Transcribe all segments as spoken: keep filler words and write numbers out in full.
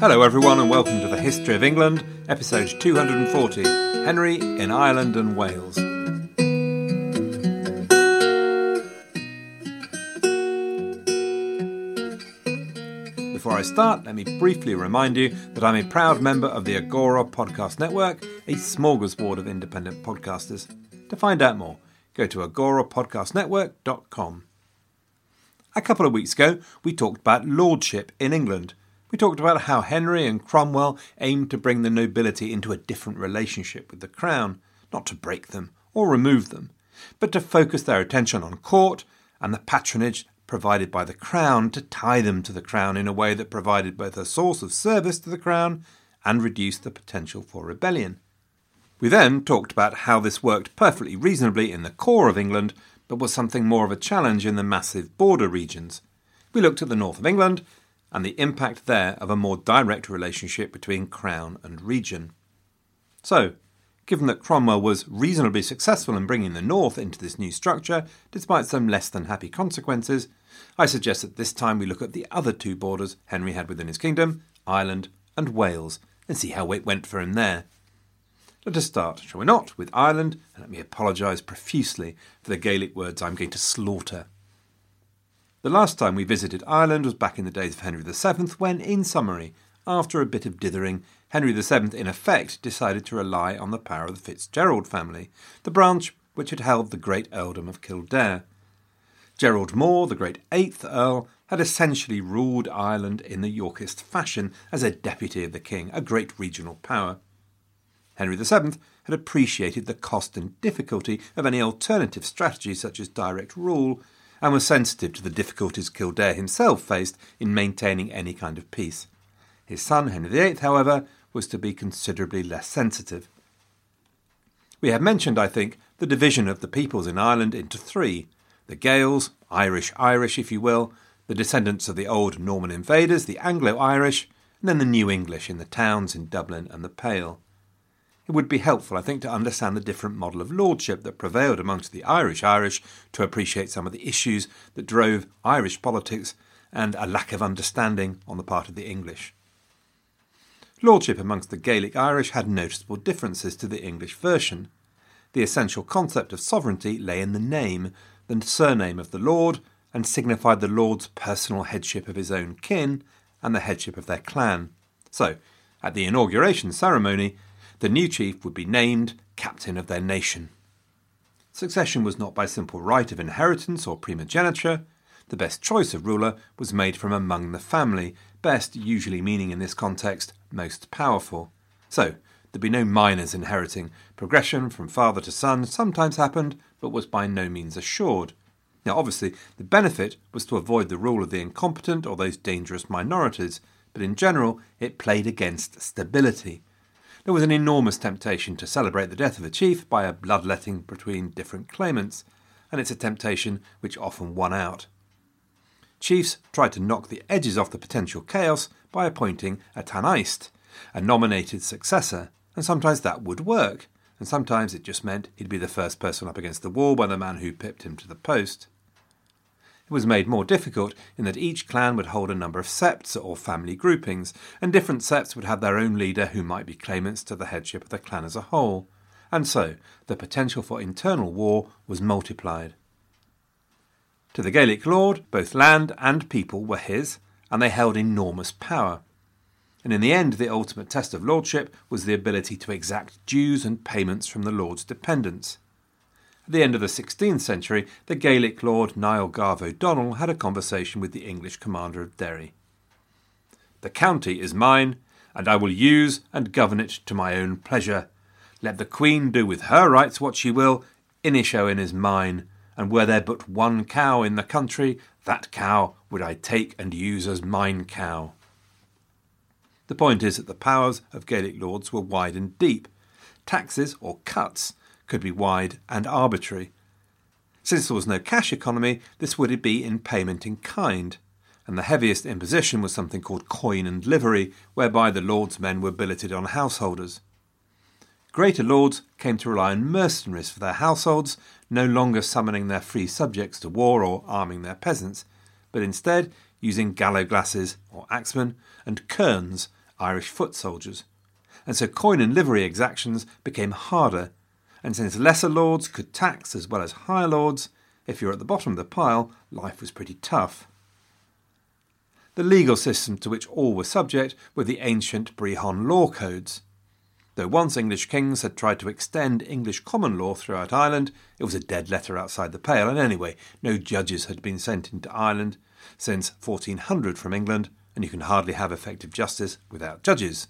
Hello everyone and welcome to the History of England, episode two hundred forty, Henry in Ireland and Wales. Before I start, let me briefly remind you that I'm a proud member of the Agora Podcast Network, a smorgasbord of independent podcasters. To find out more, go to agora podcast network dot com. A couple of weeks ago, we talked about lordship in England. We talked about how Henry and Cromwell aimed to bring the nobility into a different relationship with the crown, not to break them or remove them, but to focus their attention on court and the patronage provided by the crown to tie them to the crown in a way that provided both a source of service to the crown and reduced the potential for rebellion. We then talked about how this worked perfectly reasonably in the core of England, but was something more of a challenge in the massive border regions. We looked at the north of England and the impact there of a more direct relationship between crown and region. So, given that Cromwell was reasonably successful in bringing the north into this new structure, despite some less than happy consequences, I suggest that this time we look at the other two borders Henry had within his kingdom, Ireland and Wales, and see how it went for him there. Let us start, shall we not, with Ireland, and let me apologise profusely for the Gaelic words I'm going to slaughter. The last time we visited Ireland was back in the days of Henry the Seventh when, in summary, after a bit of dithering, Henry the Seventh in effect decided to rely on the power of the Fitzgerald family, the branch which had held the great earldom of Kildare. Gerald Moore, the great eighth Earl, had essentially ruled Ireland in the Yorkist fashion as a deputy of the king, a great regional power. Henry the Seventh had appreciated the cost and difficulty of any alternative strategy such as direct rule, and was sensitive to the difficulties Kildare himself faced in maintaining any kind of peace. His son, Henry the Eighth, however, was to be considerably less sensitive. We have mentioned, I think, the division of the peoples in Ireland into three, the Gaels, Irish-Irish if you will, the descendants of the old Norman invaders, the Anglo-Irish, and then the New English in the towns in Dublin and the Pale. It would be helpful, I think, to understand the different model of lordship that prevailed amongst the Irish-Irish, to appreciate some of the issues that drove Irish politics and a lack of understanding on the part of the English. Lordship amongst the Gaelic Irish had noticeable differences to the English version. The essential concept of sovereignty lay in the name, the surname of the lord, and signified the lord's personal headship of his own kin and the headship of their clan. So, at the inauguration ceremony, the new chief would be named captain of their nation. Succession was not by simple right of inheritance or primogeniture. The best choice of ruler was made from among the family, best usually meaning in this context most powerful. So, there'd be no minors inheriting. Progression from father to son sometimes happened, but was by no means assured. Now obviously, the benefit was to avoid the rule of the incompetent or those dangerous minorities, but in general it played against stability. There was an enormous temptation to celebrate the death of a chief by a bloodletting between different claimants, and it's a temptation which often won out. Chiefs tried to knock the edges off the potential chaos by appointing a Tanaiste, a nominated successor, and sometimes that would work, and sometimes it just meant he'd be the first person up against the wall by the man who pipped him to the post. It was made more difficult in that each clan would hold a number of septs or family groupings, and different septs would have their own leader who might be claimants to the headship of the clan as a whole, and so the potential for internal war was multiplied. To the Gaelic lord, both land and people were his, and they held enormous power. And in the end, the ultimate test of lordship was the ability to exact dues and payments from the lord's dependents. At the end of the sixteenth century, the Gaelic lord Niall Garve O'Donnell had a conversation with the English commander of Derry. "The county is mine, and I will use and govern it to my own pleasure. Let the Queen do with her rights what she will, Inishowen is mine, and were there but one cow in the country, that cow would I take and use as mine cow. The point is that the powers of Gaelic lords were wide and deep. Taxes, or cuts, could be wide and arbitrary. Since there was no cash economy, this would be in payment in kind, and the heaviest imposition was something called coin and livery, whereby the lords' men were billeted on householders. Greater lords came to rely on mercenaries for their households, no longer summoning their free subjects to war or arming their peasants, but instead using gallowglasses, or axemen, and kerns, Irish foot soldiers. And so coin and livery exactions became harder, and since lesser lords could tax as well as higher lords, if you were at the bottom of the pile, life was pretty tough. The legal system to which all were subject were the ancient Brehon Law codes. Though once English kings had tried to extend English common law throughout Ireland, it was a dead letter outside the Pale, and anyway, no judges had been sent into Ireland since fourteen hundred from England, and you can hardly have effective justice without judges.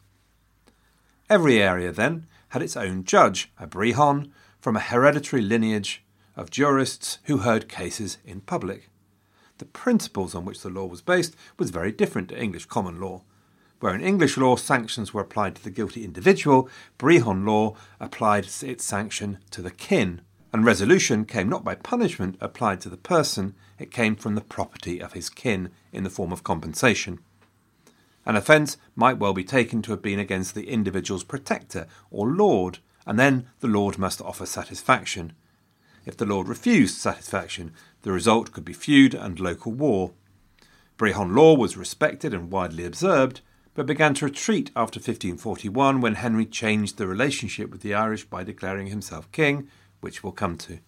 Every area, then, had its own judge, a Brehon, from a hereditary lineage of jurists who heard cases in public. The principles on which the law was based was very different to English common law. Where in English law sanctions were applied to the guilty individual, Brehon law applied its sanction to the kin, and resolution came not by punishment applied to the person, it came from the property of his kin in the form of compensation. An offence might well be taken to have been against the individual's protector or lord, and then the lord must offer satisfaction. If the lord refused satisfaction, the result could be feud and local war. Brehon law was respected and widely observed, but began to retreat after fifteen forty-one when Henry changed the relationship with the Irish by declaring himself king, which we'll come to.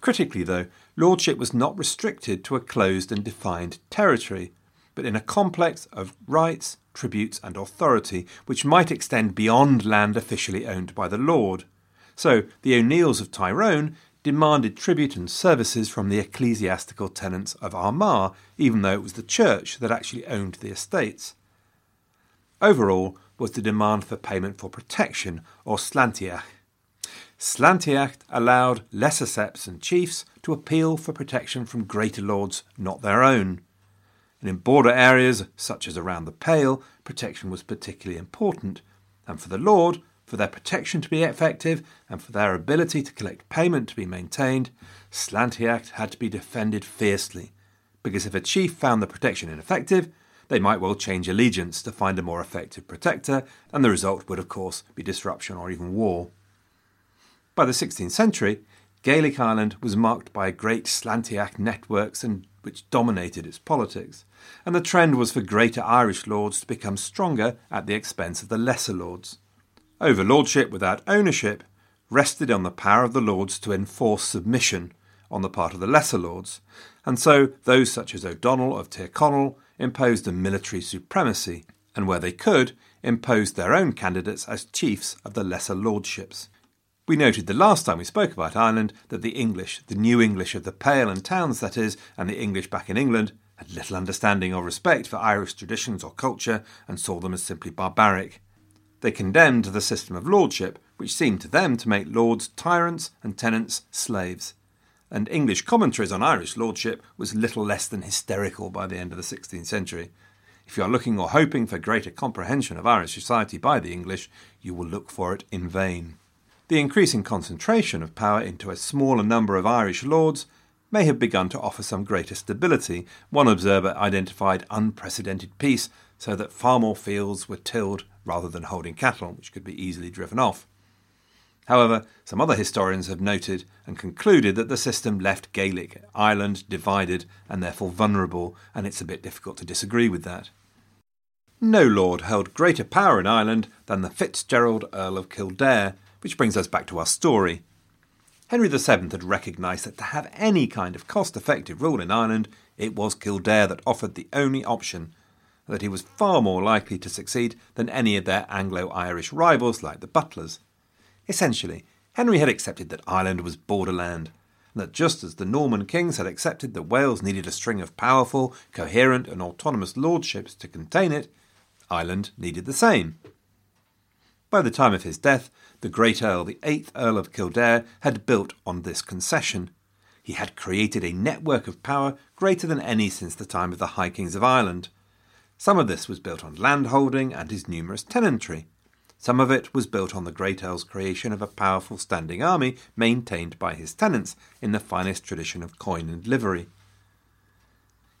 Critically, though, lordship was not restricted to a closed and defined territory, but in a complex of rights, tributes and authority, which might extend beyond land officially owned by the lord. So the O'Neills of Tyrone demanded tribute and services from the ecclesiastical tenants of Armagh, even though it was the church that actually owned the estates. Overall was the demand for payment for protection, or Slantiach. Slantiach allowed lesser seps and chiefs to appeal for protection from greater lords not their own. And in border areas, such as around the Pale, protection was particularly important, and for the lord, for their protection to be effective and for their ability to collect payment to be maintained, Slantiach had to be defended fiercely, because if a chief found the protection ineffective, they might well change allegiance to find a more effective protector, and the result would of course be disruption or even war. By the sixteenth century, Gaelic Ireland was marked by great Slantiach networks and which dominated its politics, and the trend was for greater Irish lords to become stronger at the expense of the lesser lords. Overlordship without ownership rested on the power of the lords to enforce submission on the part of the lesser lords, and so those such as O'Donnell of Tyrconnell imposed a military supremacy, and where they could, imposed their own candidates as chiefs of the lesser lordships. We noted the last time we spoke about Ireland that the English, the New English of the Pale and towns that is, and the English back in England, had little understanding or respect for Irish traditions or culture and saw them as simply barbaric. They condemned the system of lordship, which seemed to them to make lords tyrants and tenants slaves. And English commentaries on Irish lordship was little less than hysterical by the end of the sixteenth century. If you are looking or hoping for greater comprehension of Irish society by the English, you will look for it in vain. The increasing concentration of power into a smaller number of Irish lords may have begun to offer some greater stability. One observer identified unprecedented peace so that far more fields were tilled rather than holding cattle, which could be easily driven off. However, some other historians have noted and concluded that the system left Gaelic Ireland divided and therefore vulnerable, and it's a bit difficult to disagree with that. No lord held greater power in Ireland than the Fitzgerald Earl of Kildare, which brings us back to our story. Henry the seventh had recognised that to have any kind of cost-effective rule in Ireland, it was Kildare that offered the only option, that he was far more likely to succeed than any of their Anglo-Irish rivals like the Butlers. Essentially, Henry had accepted that Ireland was borderland, and that just as the Norman kings had accepted that Wales needed a string of powerful, coherent and autonomous lordships to contain it, Ireland needed the same. By the time of his death, the great Earl, the eighth Earl of Kildare, had built on this concession. He had created a network of power greater than any since the time of the High Kings of Ireland. Some of this was built on landholding and his numerous tenantry. Some of it was built on the Great Earl's creation of a powerful standing army maintained by his tenants in the finest tradition of coin and livery.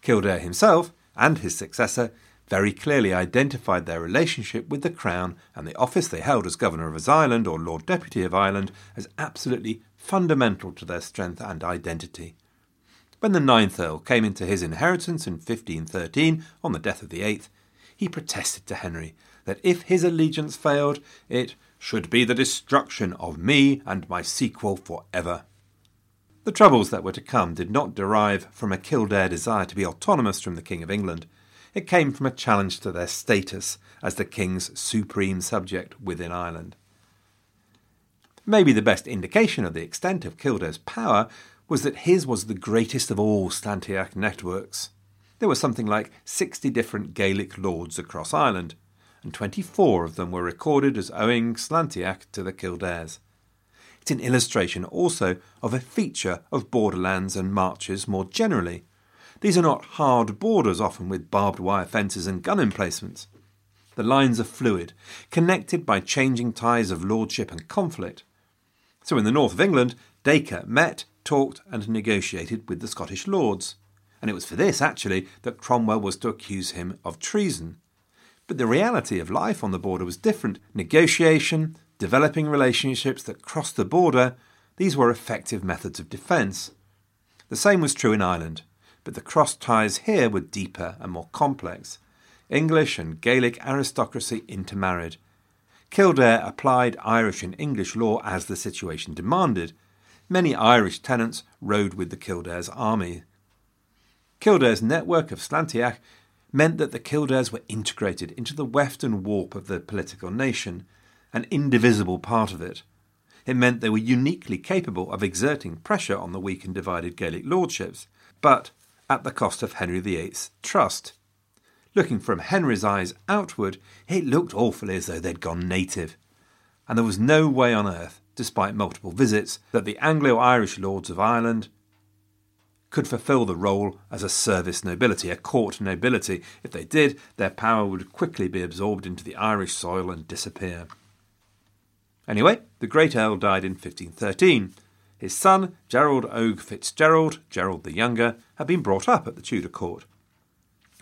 Kildare himself, and his successor, very clearly identified their relationship with the Crown and the office they held as Governor of his island or Lord Deputy of Ireland as absolutely fundamental to their strength and identity. When the ninth Earl came into his inheritance in fifteen thirteen, on the death of the eighth, he protested to Henry that if his allegiance failed, it should be the destruction of me and my sequel for ever. The troubles that were to come did not derive from a Kildare desire to be autonomous from the King of England. It came from a challenge to their status as the King's supreme subject within Ireland. Maybe the best indication of the extent of Kildare's power was that his was the greatest of all Slantiach networks. There were something like sixty different Gaelic lords across Ireland, and twenty-four of them were recorded as owing Slantiach to the Kildares. It's an illustration also of a feature of borderlands and marches more generally. These are not hard borders, often with barbed wire fences and gun emplacements. The lines are fluid, connected by changing ties of lordship and conflict. So in the north of England, Dacre met, talked and negotiated with the Scottish lords. And it was for this, actually, that Cromwell was to accuse him of treason. But the reality of life on the border was different. Negotiation, developing relationships that crossed the border, these were effective methods of defence. The same was true in Ireland, but the cross ties here were deeper and more complex. English and Gaelic aristocracy intermarried. Kildare applied Irish and English law as the situation demanded. Many Irish tenants rode with the Kildare's army. Kildare's network of Slantiach meant that the Kildares were integrated into the weft and warp of the political nation, an indivisible part of it. It meant they were uniquely capable of exerting pressure on the weak and divided Gaelic lordships, but at the cost of Henry the eighth's trust. Looking from Henry's eyes outward, it looked awfully as though they'd gone native. And there was no way on earth, despite multiple visits, that the Anglo-Irish lords of Ireland could fulfil the role as a service nobility, a court nobility. If they did, their power would quickly be absorbed into the Irish soil and disappear. Anyway, the Great Earl died in fifteen thirteen. His son, Gerald Oge Fitzgerald, Gerald the Younger, had been brought up at the Tudor court.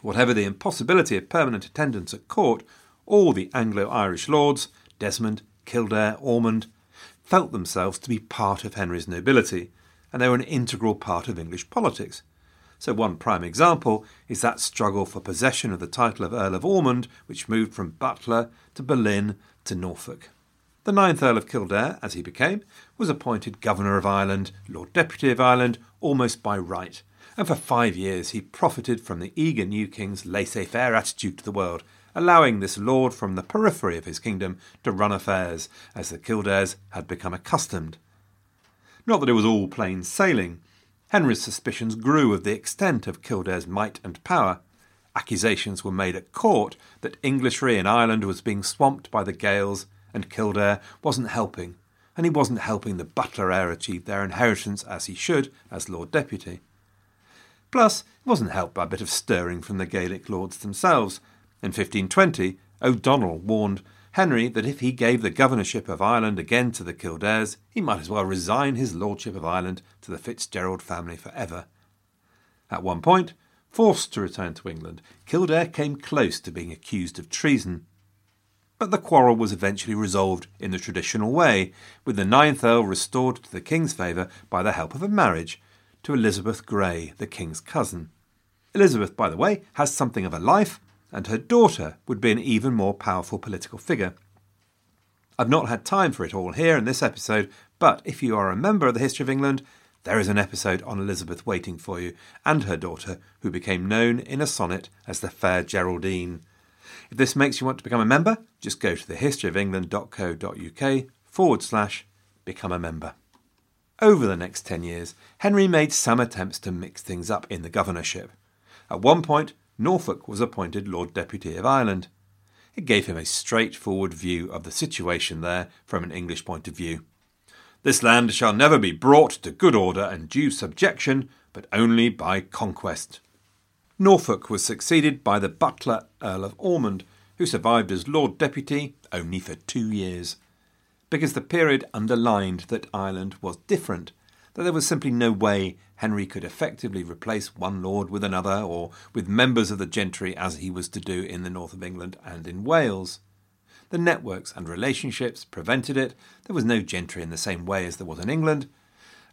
Whatever the impossibility of permanent attendance at court, all the Anglo-Irish lords, Desmond, Kildare, Ormond, felt themselves to be part of Henry's nobility, and they were an integral part of English politics. So one prime example is that struggle for possession of the title of Earl of Ormond, which moved from Butler to Boleyn to Norfolk. The ninth Earl of Kildare, as he became, was appointed Governor of Ireland, Lord Deputy of Ireland, almost by right, and for five years he profited from the eager new king's laissez-faire attitude to the world, allowing this lord from the periphery of his kingdom to run affairs, as the Kildares had become accustomed. Not that it was all plain sailing. Henry's suspicions grew of the extent of Kildare's might and power. Accusations were made at court that Englishry in Ireland was being swamped by the Gaels, and Kildare wasn't helping, and he wasn't helping the Butler heir achieve their inheritance as he should as Lord Deputy. Plus, it wasn't helped by a bit of stirring from the Gaelic lords themselves. In fifteen twenty, O'Donnell warned Henry that if he gave the governorship of Ireland again to the Kildares, he might as well resign his lordship of Ireland to the Fitzgerald family forever. At one point, forced to return to England, Kildare came close to being accused of treason. But the quarrel was eventually resolved in the traditional way, with the ninth Earl restored to the King's favour by the help of a marriage to Elizabeth Grey, the King's cousin. Elizabeth, by the way, has something of a life, and her daughter would be an even more powerful political figure. I've not had time for it all here in this episode, but if you are a member of the History of England, there is an episode on Elizabeth waiting for you and her daughter, who became known in a sonnet as the Fair Geraldine. If this makes you want to become a member, just go to thehistoryofengland.co.uk forward slash become a member. Over the next ten years, Henry made some attempts to mix things up in the governorship. At one point, Norfolk was appointed Lord Deputy of Ireland. It gave him a straightforward view of the situation there from an English point of view. This land shall never be brought to good order and due subjection, but only by conquest. Norfolk was succeeded by the butler Earl of Ormond, who survived as Lord Deputy only for two years, because the period underlined that Ireland was different, that there was simply no way Henry could effectively replace one lord with another or with members of the gentry as he was to do in the north of England and in Wales. The networks and relationships prevented it, there was no gentry in the same way as there was in England,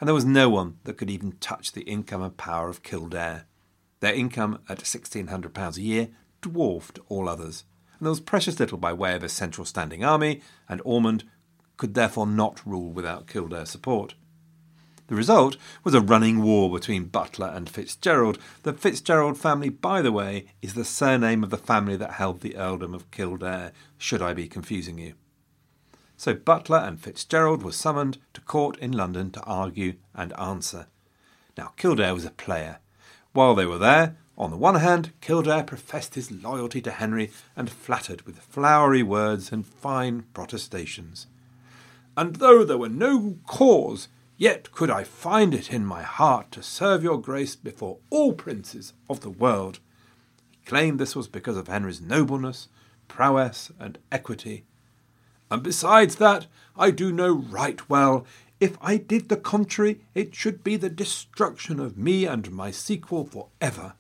and there was no one that could even touch the income and power of Kildare. Their income at sixteen hundred pounds a year dwarfed all others, and there was precious little by way of a central standing army, and Ormond could therefore not rule without Kildare support. The result was a running war between Butler and Fitzgerald. The Fitzgerald family, by the way, is the surname of the family that held the earldom of Kildare, should I be confusing you. So Butler and Fitzgerald were summoned to court in London to argue and answer. Now, Kildare was a player. While they were there, on the one hand, Kildare professed his loyalty to Henry and flattered with flowery words and fine protestations. "And though there were no cause, yet could I find it in my heart to serve your grace before all princes of the world." He claimed this was because of Henry's nobleness, prowess, and equity. "And besides that, I do know right well, if I did the contrary, it should be the destruction of me and my sequel for ever."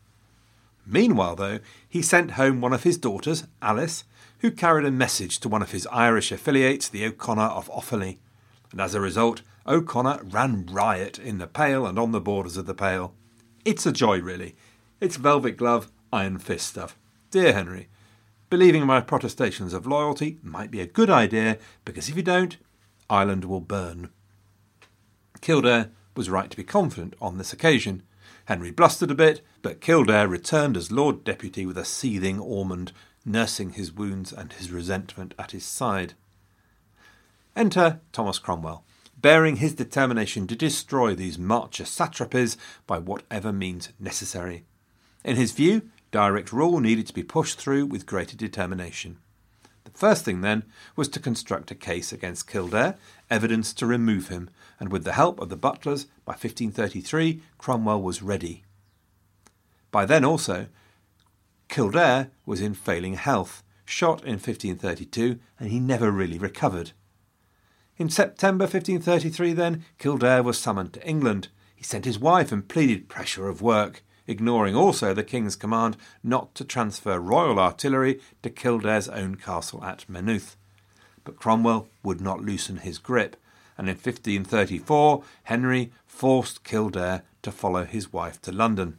Meanwhile, though, he sent home one of his daughters, Alice, who carried a message to one of his Irish affiliates, the O'Connor of Offaly, and as a result, O'Connor ran riot in the Pale and on the borders of the Pale. It's a joy, really. It's velvet glove, iron fist stuff. Dear Henry, believing my protestations of loyalty might be a good idea, because if you don't, Ireland will burn. Kildare was right to be confident on this occasion. Henry blustered a bit, but Kildare returned as Lord Deputy with a seething Ormond, nursing his wounds and his resentment at his side. Enter Thomas Cromwell, bearing his determination to destroy these marcher satrapies by whatever means necessary. In his view, direct rule needed to be pushed through with greater determination. The first thing, then, was to construct a case against Kildare, evidence to remove him, and with the help of the Butlers, by fifteen thirty-three, Cromwell was ready. By then also, Kildare was in failing health, shot in fifteen thirty-two, and he never really recovered. In September fifteen thirty-three, then, Kildare was summoned to England. He sent his wife and pleaded pressure of work, ignoring also the king's command not to transfer royal artillery to Kildare's own castle at Maynooth. But Cromwell would not loosen his grip, and in fifteen thirty-four, Henry forced Kildare to follow his wife to London.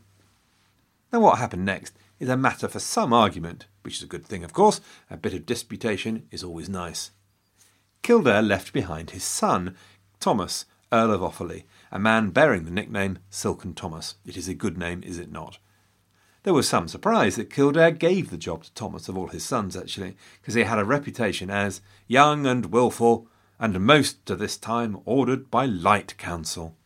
Now, what happened next is a matter for some argument, which is a good thing, of course. A bit of disputation is always nice. Kildare left behind his son, Thomas, Earl of Offaly, a man bearing the nickname Silken Thomas. It is a good name, is it not? There was some surprise that Kildare gave the job to Thomas of all his sons, actually, because he had a reputation as young and wilful, and most to this time ordered by light counsel.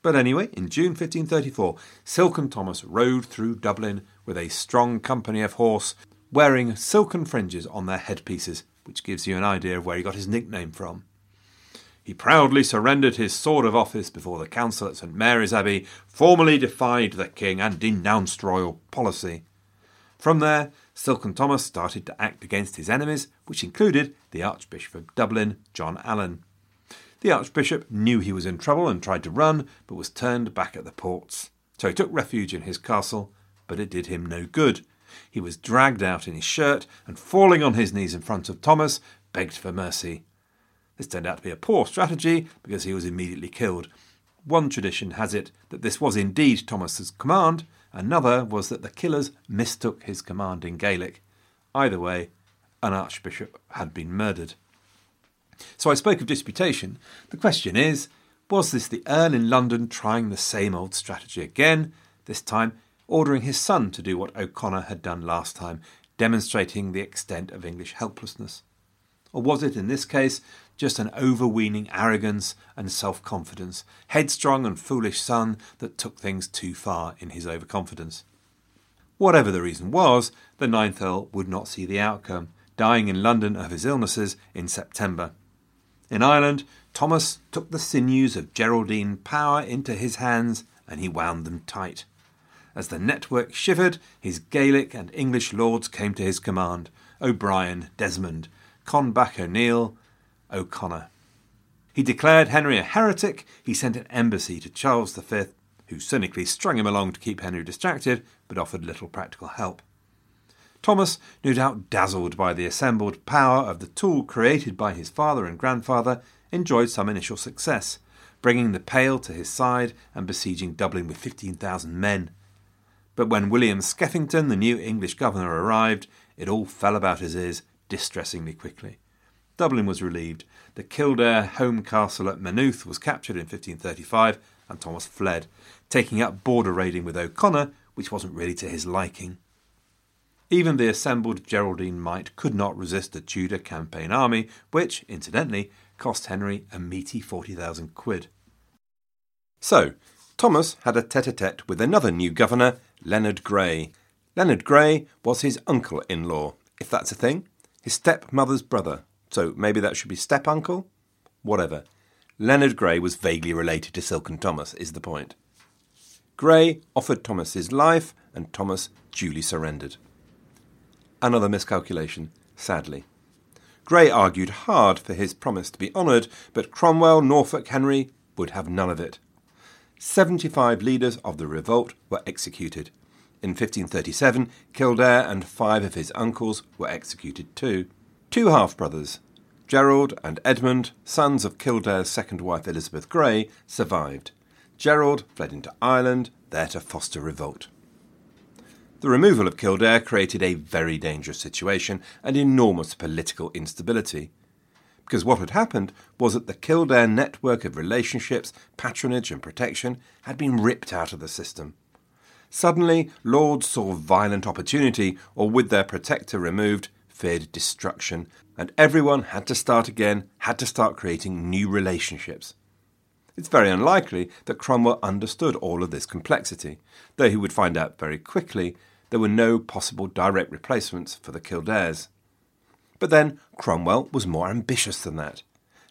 But anyway, in June fifteen thirty-four, Silken Thomas rode through Dublin with a strong company of horse, wearing silken fringes on their headpieces, which gives you an idea of where he got his nickname from. He proudly surrendered his sword of office before the council at St Mary's Abbey, formally defied the king and denounced royal policy. From there, Silken Thomas started to act against his enemies, which included the Archbishop of Dublin, John Allen. The Archbishop knew he was in trouble and tried to run, but was turned back at the ports. So he took refuge in his castle, but it did him no good. He was dragged out in his shirt and, falling on his knees in front of Thomas, begged for mercy. This turned out to be a poor strategy because he was immediately killed. One tradition has it that this was indeed Thomas's command. Another was that the killers mistook his command in Gaelic. Either way, an archbishop had been murdered. So I spoke of disputation. The question is, was this the Earl in London trying the same old strategy again, this time ordering his son to do what O'Connor had done last time, demonstrating the extent of English helplessness? Or was it, in this case, just an overweening arrogance and self-confidence, headstrong and foolish son that took things too far in his overconfidence? Whatever the reason was, the ninth Earl would not see the outcome, dying in London of his illnesses in September. In Ireland, Thomas took the sinews of Geraldine power into his hands and he wound them tight. As the network shivered, his Gaelic and English lords came to his command, O'Brien, Desmond, Conbach O'Neill, O'Connor. He declared Henry a heretic, he sent an embassy to Charles the Fifth, who cynically strung him along to keep Henry distracted, but offered little practical help. Thomas, no doubt dazzled by the assembled power of the tool created by his father and grandfather, enjoyed some initial success, bringing the Pale to his side and besieging Dublin with fifteen thousand men. But when William Skeffington, the new English governor, arrived, it all fell about his ears distressingly quickly. Dublin was relieved, the Kildare home castle at Maynooth was captured in fifteen thirty-five, and Thomas fled, taking up border raiding with O'Connor, which wasn't really to his liking. Even the assembled Geraldine might could not resist the Tudor campaign army, which, incidentally, cost Henry a meaty forty thousand quid. So, Thomas had a tête-à-tête with another new governor, Leonard Grey. Leonard Grey was his uncle-in-law, if that's a thing, his stepmother's brother. So maybe that should be step-uncle? Whatever. Leonard Grey was vaguely related to Silken Thomas, is the point. Grey offered Thomas his life, and Thomas duly surrendered. Another miscalculation, sadly. Grey argued hard for his promise to be honoured, but Cromwell, Norfolk, Henry would have none of it. seventy-five leaders of the revolt were executed. In fifteen thirty-seven, Kildare and five of his uncles were executed too. Two half-brothers, Gerald and Edmund, sons of Kildare's second wife Elizabeth Grey, survived. Gerald fled into Ireland, there to foster revolt. The removal of Kildare created a very dangerous situation and enormous political instability, because what had happened was that the Kildare network of relationships, patronage and protection had been ripped out of the system. Suddenly, lords saw violent opportunity, or with their protector removed, feared destruction, and everyone had to start again, had to start creating new relationships. It's very unlikely that Cromwell understood all of this complexity, though he would find out very quickly there were no possible direct replacements for the Kildares. But then Cromwell was more ambitious than that.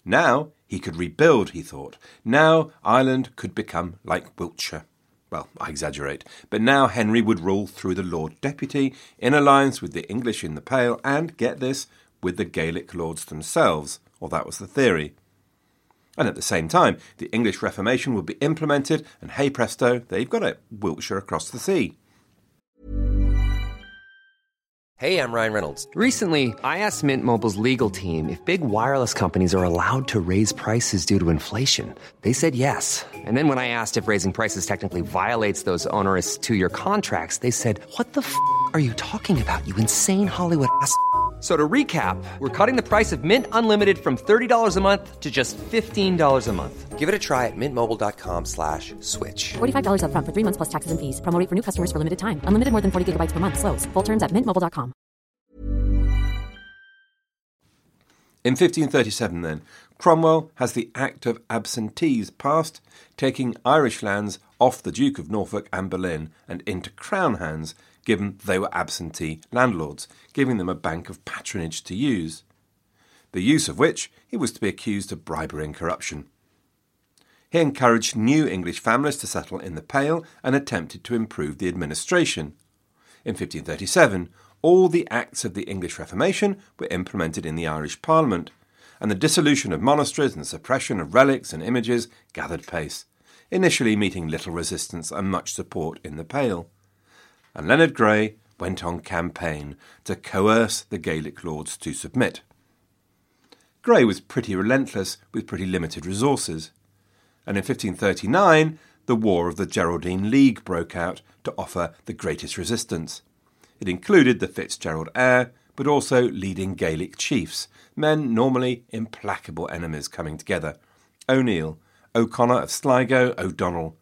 Now he could rebuild, he thought. Now Ireland could become like Wiltshire. Well, I exaggerate, but now Henry would rule through the Lord Deputy in alliance with the English in the Pale and, get this, with the Gaelic lords themselves, or that was the theory. And at the same time, the English Reformation would be implemented and hey presto, there you've got it, Wiltshire across the sea. Hey, I'm Ryan Reynolds. Recently, I asked Mint Mobile's legal team if big wireless companies are allowed to raise prices due to inflation. They said yes. And then when I asked if raising prices technically violates those onerous two-year contracts, they said, what the f*** are you talking about, you insane Hollywood ass f- So to recap, we're cutting the price of Mint Unlimited from thirty dollars a month to just fifteen dollars a month. Give it a try at mintmobile.com slash switch. forty-five dollars up front for three months plus taxes and fees. Promo rate for new customers for limited time. Unlimited more than forty gigabytes per month. Slows full terms at mint mobile dot com. In fifteen thirty-seven then, Cromwell has the Act of Absentees passed, taking Irish lands off the Duke of Norfolk and Boleyn and into Crown hands, given they were absentee landlords, giving them a bank of patronage to use, the use of which he was to be accused of bribery and corruption. He encouraged new English families to settle in the Pale and attempted to improve the administration. In fifteen thirty-seven, all the acts of the English Reformation were implemented in the Irish Parliament, and the dissolution of monasteries and suppression of relics and images gathered pace, initially meeting little resistance and much support in the Pale. And Leonard Grey went on campaign to coerce the Gaelic lords to submit. Grey was pretty relentless with pretty limited resources, and in fifteen thirty-nine the War of the Geraldine League broke out to offer the greatest resistance. It included the Fitzgerald heir, but also leading Gaelic chiefs, men normally implacable enemies coming together, O'Neill, O'Connor of Sligo, O'Donnell,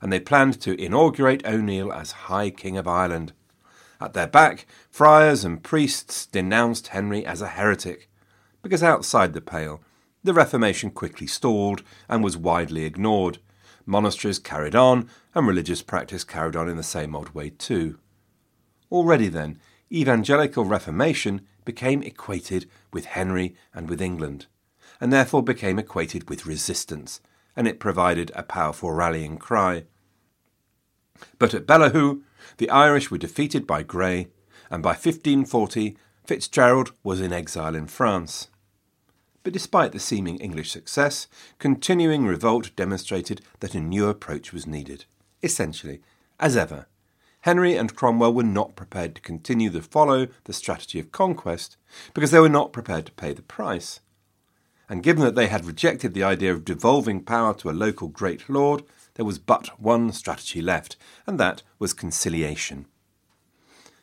and they planned to inaugurate O'Neill as High King of Ireland. At their back, friars and priests denounced Henry as a heretic, because outside the Pale, the Reformation quickly stalled and was widely ignored. Monasteries carried on, and religious practice carried on in the same old way too. Already then, evangelical Reformation became equated with Henry and with England, and therefore became equated with resistance, and it provided a powerful rallying cry. But at Bellaghoe, the Irish were defeated by Grey, and by fifteen forty, Fitzgerald was in exile in France. But despite the seeming English success, continuing revolt demonstrated that a new approach was needed. Essentially, as ever, Henry and Cromwell were not prepared to continue to follow the strategy of conquest because they were not prepared to pay the price. And given that they had rejected the idea of devolving power to a local great lord, there was but one strategy left, and that was conciliation.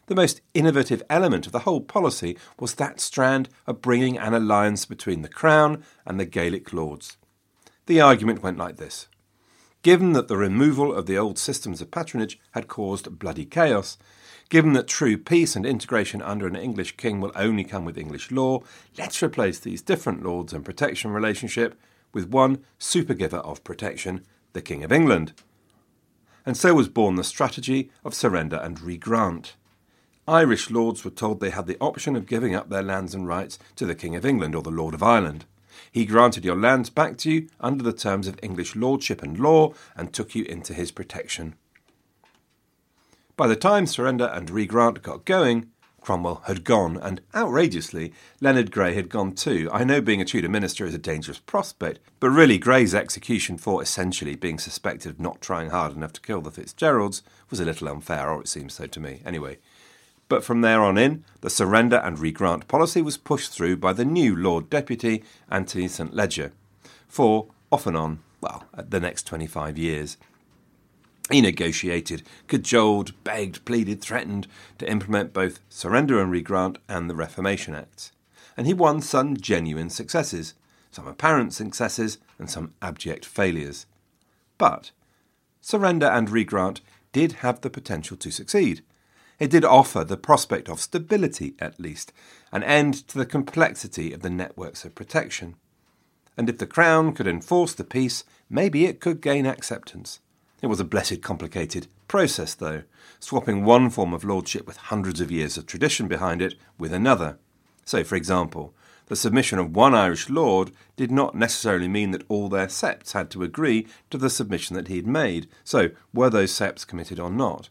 The most innovative element of the whole policy was that strand of bringing an alliance between the Crown and the Gaelic lords. The argument went like this. Given that the removal of the old systems of patronage had caused bloody chaos, given that true peace and integration under an English king will only come with English law, let's replace these different lords and protection relationship with one supergiver of protection, the King of England. And so was born the strategy of surrender and regrant. Irish lords were told they had the option of giving up their lands and rights to the King of England or the Lord of Ireland. He granted your lands back to you under the terms of English lordship and law and took you into his protection. By the time surrender and regrant got going, Cromwell had gone, and outrageously, Leonard Grey had gone too. I know being a Tudor minister is a dangerous prospect, but really Grey's execution for essentially being suspected of not trying hard enough to kill the Fitzgeralds was a little unfair, or it seems so to me, anyway. But from there on in, the surrender and regrant policy was pushed through by the new Lord Deputy, Anthony Saint Leger, for, off and on, well, the next twenty-five years. He negotiated, cajoled, begged, pleaded, threatened to implement both surrender and regrant and the Reformation Acts. And he won some genuine successes, some apparent successes and some abject failures. But surrender and regrant did have the potential to succeed. It did offer the prospect of stability, at least, an end to the complexity of the networks of protection. And if the Crown could enforce the peace, maybe it could gain acceptance. It was a blessed complicated process, though, swapping one form of lordship with hundreds of years of tradition behind it with another. So, for example, the submission of one Irish lord did not necessarily mean that all their septs had to agree to the submission that he'd made. So, were those septs committed or not?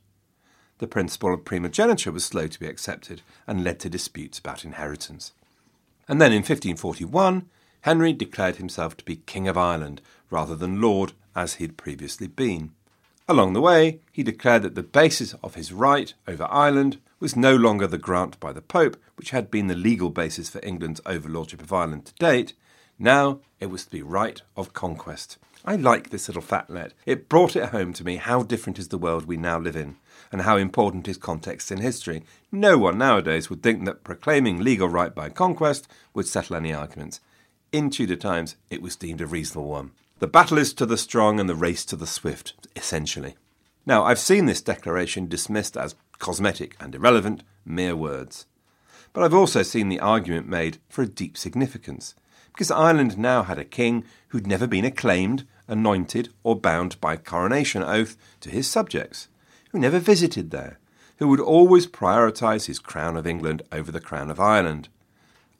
The principle of primogeniture was slow to be accepted and led to disputes about inheritance. And then in fifteen forty-one, Henry declared himself to be King of Ireland rather than Lord as he'd previously been. Along the way, he declared that the basis of his right over Ireland was no longer the grant by the Pope, which had been the legal basis for England's overlordship of Ireland to date. Now it was to be right of conquest. I like this little fatlet. It brought it home to me how different is the world we now live in, and how important is context in history. No one nowadays would think that proclaiming legal right by conquest would settle any arguments. In Tudor times, it was deemed a reasonable one. The battle is to the strong and the race to the swift, essentially. Now, I've seen this declaration dismissed as cosmetic and irrelevant, mere words. But I've also seen the argument made for a deep significance, because Ireland now had a king who'd never been acclaimed, anointed or bound by coronation oath to his subjects, who never visited there, who would always prioritise his Crown of England over the Crown of Ireland.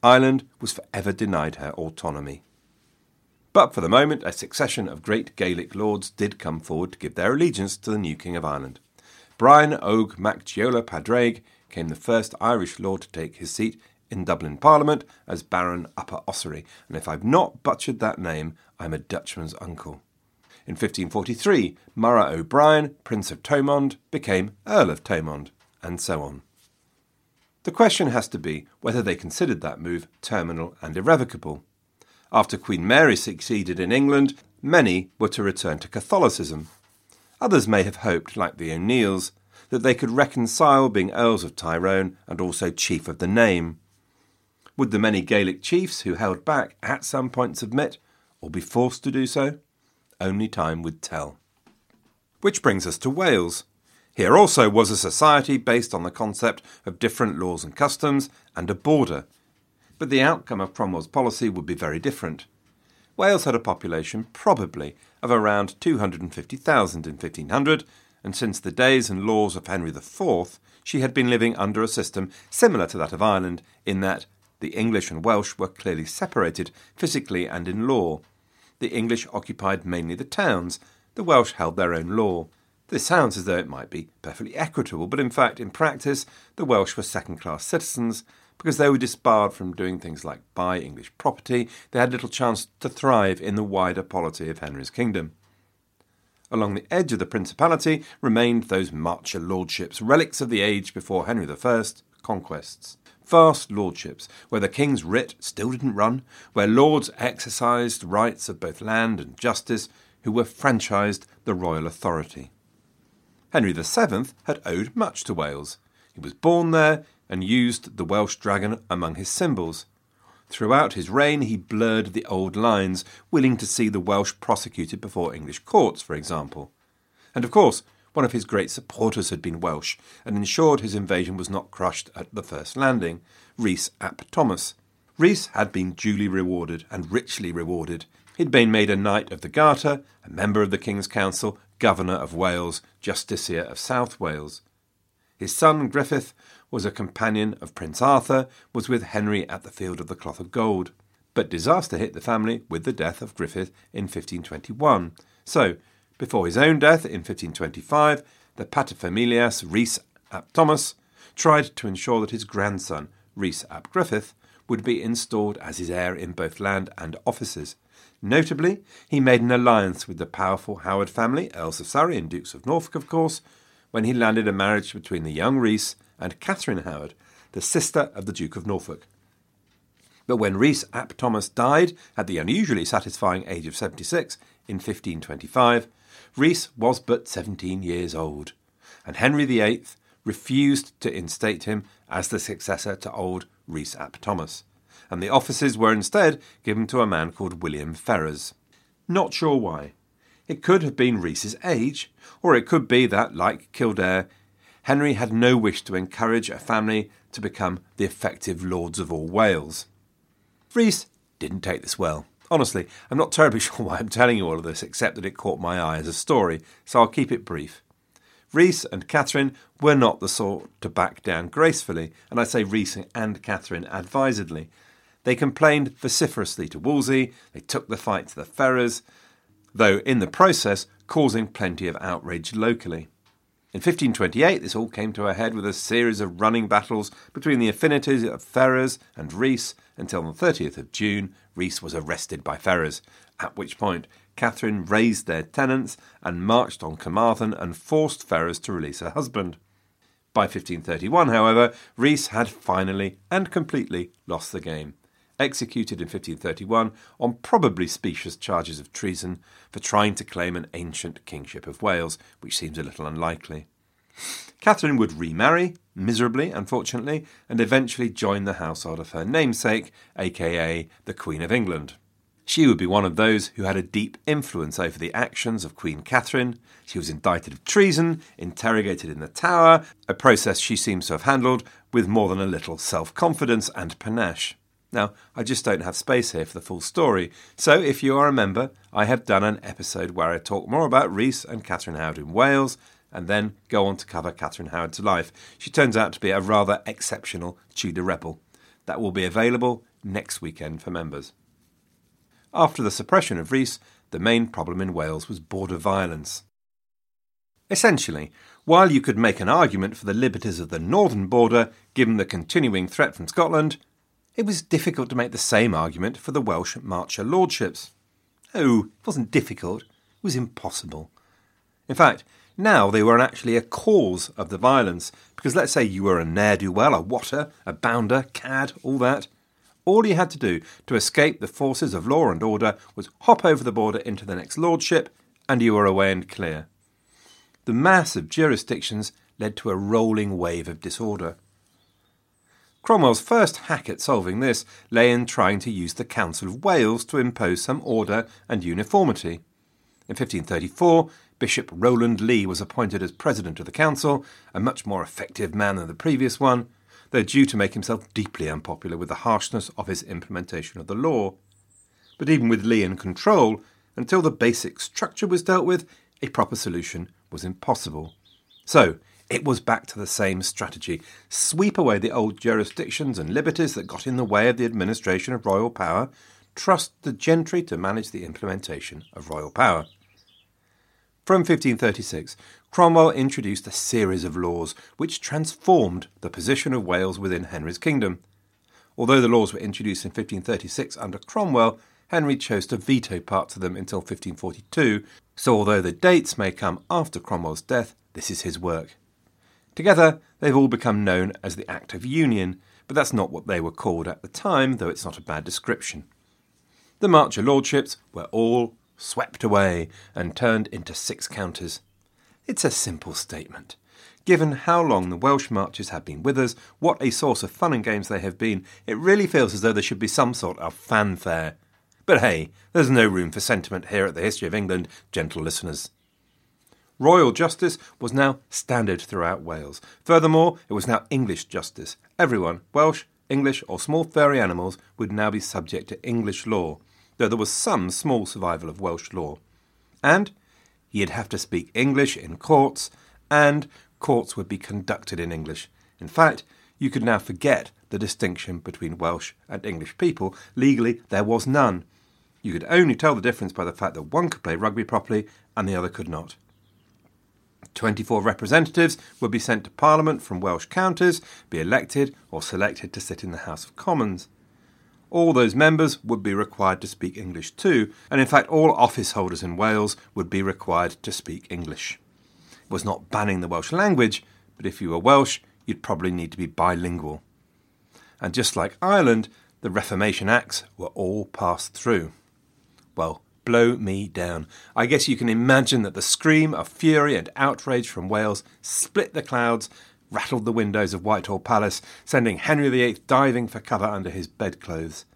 Ireland was forever denied her autonomy. But for the moment, a succession of great Gaelic lords did come forward to give their allegiance to the new King of Ireland. Brian Og Mac Deola Padraig became the first Irish lord to take his seat in Dublin Parliament as Baron Upper Ossory, and if I've not butchered that name, I'm a Dutchman's uncle. In fifteen forty-three, Murrogh O'Brien, Prince of Thomond, became Earl of Thomond, and so on. The question has to be whether they considered that move terminal and irrevocable. After Queen Mary succeeded in England, many were to return to Catholicism. Others may have hoped, like the O'Neills, that they could reconcile being Earls of Tyrone and also Chief of the name. Would the many Gaelic chiefs who held back at some point submit, or be forced to do so? Only time would tell. Which brings us to Wales. Here also was a society based on the concept of different laws and customs and a border. But the outcome of Cromwell's policy would be very different. Wales had a population probably of around two hundred fifty thousand in fifteen hundred, and since the days and laws of Henry the Fourth, she had been living under a system similar to that of Ireland, in that the English and Welsh were clearly separated physically and in law. The English occupied mainly the towns, the Welsh held their own law. This sounds as though it might be perfectly equitable, but in fact, in practice, the Welsh were second-class citizens because they were disbarred from doing things like buy English property. They had little chance to thrive in the wider polity of Henry's kingdom. Along the edge of the principality remained those marcher lordships, relics of the age before Henry the First conquests. Vast lordships, where the king's writ still didn't run, where lords exercised rights of both land and justice, who were franchised the royal authority. Henry the Seventh had owed much to Wales. He was born there and used the Welsh dragon among his symbols. Throughout his reign he blurred the old lines, willing to see the Welsh prosecuted before English courts, for example. And of course, one of his great supporters had been Welsh and ensured his invasion was not crushed at the first landing, Rhys ap Thomas. Rhys had been duly rewarded and richly rewarded. He'd been made a Knight of the Garter, a member of the King's Council, Governor of Wales, Justiciar of South Wales. His son Griffith was a companion of Prince Arthur, was with Henry at the Field of the Cloth of Gold. But disaster hit the family with the death of Griffith in fifteen twenty-one. So, before his own death in fifteen twenty-five, the paterfamilias Rhys ap Thomas tried to ensure that his grandson, Rhys ap Griffith, would be installed as his heir in both land and offices. Notably, he made an alliance with the powerful Howard family, Earls of Surrey and Dukes of Norfolk, of course, when he landed a marriage between the young Rhys and Catherine Howard, the sister of the Duke of Norfolk. But when Rhys ap Thomas died at the unusually satisfying age of seventy-six in fifteen twenty-five, Rhys was but seventeen years old, and Henry the Eighth refused to instate him as the successor to old Rhys ap Thomas, and the offices were instead given to a man called William Ferrers. Not sure why. It could have been Rhys's age, or it could be that, like Kildare, Henry had no wish to encourage a family to become the effective lords of all Wales. Rhys didn't take this well. Honestly, I'm not terribly sure why I'm telling you all of this, except that it caught my eye as a story, so I'll keep it brief. Rhys and Catherine were not the sort to back down gracefully, and I say Rhys and Catherine advisedly. They complained vociferously to Wolsey, they took the fight to the Ferrers, though in the process causing plenty of outrage locally. In fifteen twenty-eight, this all came to a head with a series of running battles between the affinities of Ferrers and Rhys until on the thirtieth of June, Rhys was arrested by Ferrers, at which point Catherine raised their tenants and marched on Carmarthen and forced Ferrers to release her husband. By fifteen thirty-one, however, Rhys had finally and completely lost the game, executed in fifteen thirty-one on probably specious charges of treason for trying to claim an ancient kingship of Wales, which seems a little unlikely. Catherine would remarry, miserably, unfortunately, and eventually join the household of her namesake, aka the Queen of England. She would be one of those who had a deep influence over the actions of Queen Catherine. She was indicted of treason, interrogated in the Tower, a process she seems to have handled with more than a little self-confidence and panache. Now, I just don't have space here for the full story, so if you are a member, I have done an episode where I talk more about Rhys and Catherine Howard in Wales, and then go on to cover Catherine Howard's life. She turns out to be a rather exceptional Tudor rebel. That will be available next weekend for members. After the suppression of Rhys, the main problem in Wales was border violence. Essentially, while you could make an argument for the liberties of the northern border, given the continuing threat from Scotland, it was difficult to make the same argument for the Welsh marcher lordships. Oh, it wasn't difficult, it was impossible. In fact, now they were actually a cause of the violence, because let's say you were a ne'er-do-well, a watter, a bounder, cad, all that. All you had to do to escape the forces of law and order was hop over the border into the next lordship, and you were away and clear. The mass of jurisdictions led to a rolling wave of disorder. Cromwell's first hack at solving this lay in trying to use the Council of Wales to impose some order and uniformity. In fifteen thirty-four, Bishop Rowland Lee was appointed as president of the council, a much more effective man than the previous one, though due to make himself deeply unpopular with the harshness of his implementation of the law. But even with Lee in control, until the basic structure was dealt with, a proper solution was impossible. So, It was back to the same strategy. Sweep away the old jurisdictions and liberties that got in the way of the administration of royal power. Trust the gentry to manage the implementation of royal power. From fifteen thirty-six, Cromwell introduced a series of laws which transformed the position of Wales within Henry's kingdom. Although the laws were introduced in fifteen thirty-six under Cromwell, Henry chose to veto parts of them until fifteen forty-two, so although the dates may come after Cromwell's death, this is his work. Together, they've all become known as the Act of Union, but that's not what they were called at the time, though it's not a bad description. The Marcher Lordships were all swept away and turned into six counties. It's a simple statement. Given how long the Welsh marches have been with us, what a source of fun and games they have been, it really feels as though there should be some sort of fanfare. But hey, there's no room for sentiment here at the History of England, gentle listeners. Royal justice was now standard throughout Wales. Furthermore, it was now English justice. Everyone, Welsh, English or small furry animals, would now be subject to English law, though there was some small survival of Welsh law. And you'd have to speak English in courts, and courts would be conducted in English. In fact, you could now forget the distinction between Welsh and English people. Legally, there was none. You could only tell the difference by the fact that one could play rugby properly and the other could not. twenty-four representatives would be sent to Parliament from Welsh counties, be elected or selected to sit in the House of Commons. All those members would be required to speak English too, and in fact all office holders in Wales would be required to speak English. It was not banning the Welsh language, but if you were Welsh, you'd probably need to be bilingual. And just like Ireland, the Reformation Acts were all passed through. Well, blow me down. I guess you can imagine that the scream of fury and outrage from Wales split the clouds, rattled the windows of Whitehall Palace, sending Henry the Eighth diving for cover under his bedclothes.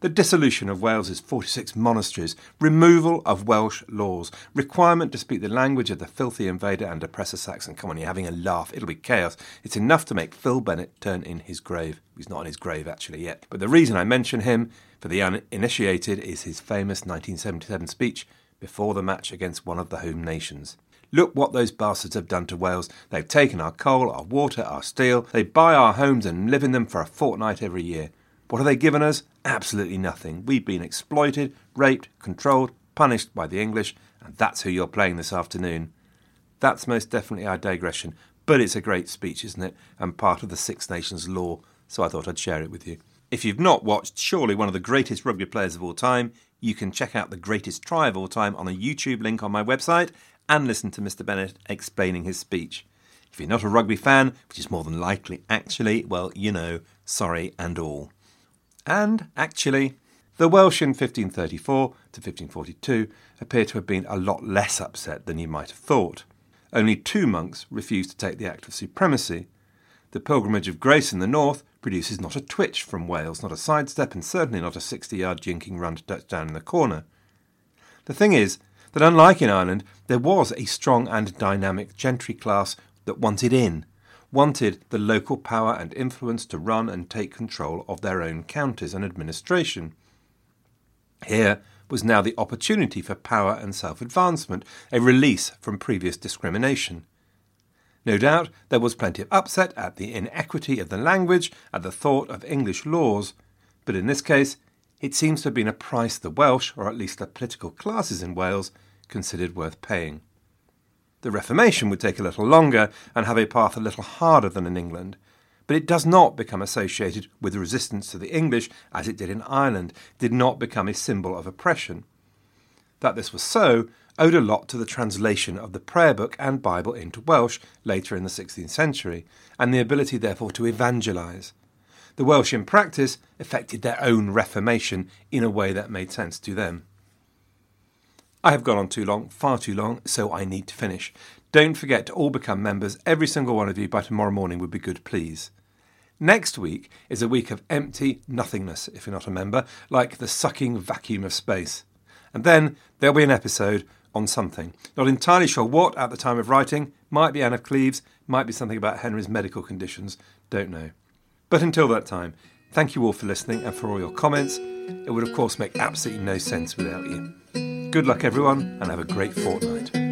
The dissolution of Wales's forty-six monasteries, removal of Welsh laws, requirement to speak the language of the filthy invader and oppressor Saxon. Come on, you're having a laugh. It'll be chaos. It's enough to make Phil Bennett turn in his grave. He's not in his grave actually yet. But the reason I mention him for the uninitiated is his famous nineteen seventy-seven speech before the match against one of the home nations. Look what those bastards have done to Wales. They've taken our coal, our water, our steel. They buy our homes and live in them for a fortnight every year. What have they given us? Absolutely nothing. We've been exploited, raped, controlled, punished by the English, and that's who you're playing this afternoon. That's most definitely our digression, but it's a great speech, isn't it? And part of the Six Nations law, so I thought I'd share it with you. If you've not watched surely one of the greatest rugby players of all time, you can check out the greatest try of all time on a YouTube link on my website and listen to Mister Bennett explaining his speech. If you're not a rugby fan, which is more than likely actually, well, you know, sorry and all. And, actually, the Welsh in fifteen thirty-four to fifteen forty-two appear to have been a lot less upset than you might have thought. Only two monks refused to take the Act of Supremacy. The Pilgrimage of Grace in the north produces not a twitch from Wales, not a sidestep, and certainly not a sixty-yard jinking run to touch down in the corner. The thing is that, unlike in Ireland, there was a strong and dynamic gentry class that wanted in. wanted the local power and influence to run and take control of their own counties and administration. Here was now the opportunity for power and self-advancement, a release from previous discrimination. No doubt there was plenty of upset at the inequity of the language, at the thought of English laws, but in this case it seems to have been a price the Welsh, or at least the political classes in Wales, considered worth paying. The Reformation would take a little longer and have a path a little harder than in England, but it does not become associated with resistance to the English as it did in Ireland, did not become a symbol of oppression. That this was so owed a lot to the translation of the prayer book and Bible into Welsh later in the sixteenth century, and the ability therefore to evangelise. The Welsh in practice effected their own Reformation in a way that made sense to them. I have gone on too long, far too long, so I need to finish. Don't forget to all become members, every single one of you, by tomorrow morning would be good, please. Next week is a week of empty nothingness, if you're not a member, like the sucking vacuum of space. And then there'll be an episode on something. Not entirely sure what at the time of writing, might be Anne of Cleves, might be something about Henry's medical conditions, don't know. But until that time, thank you all for listening and for all your comments. It would of course make absolutely no sense without you. Good luck everyone, and have a great fortnight.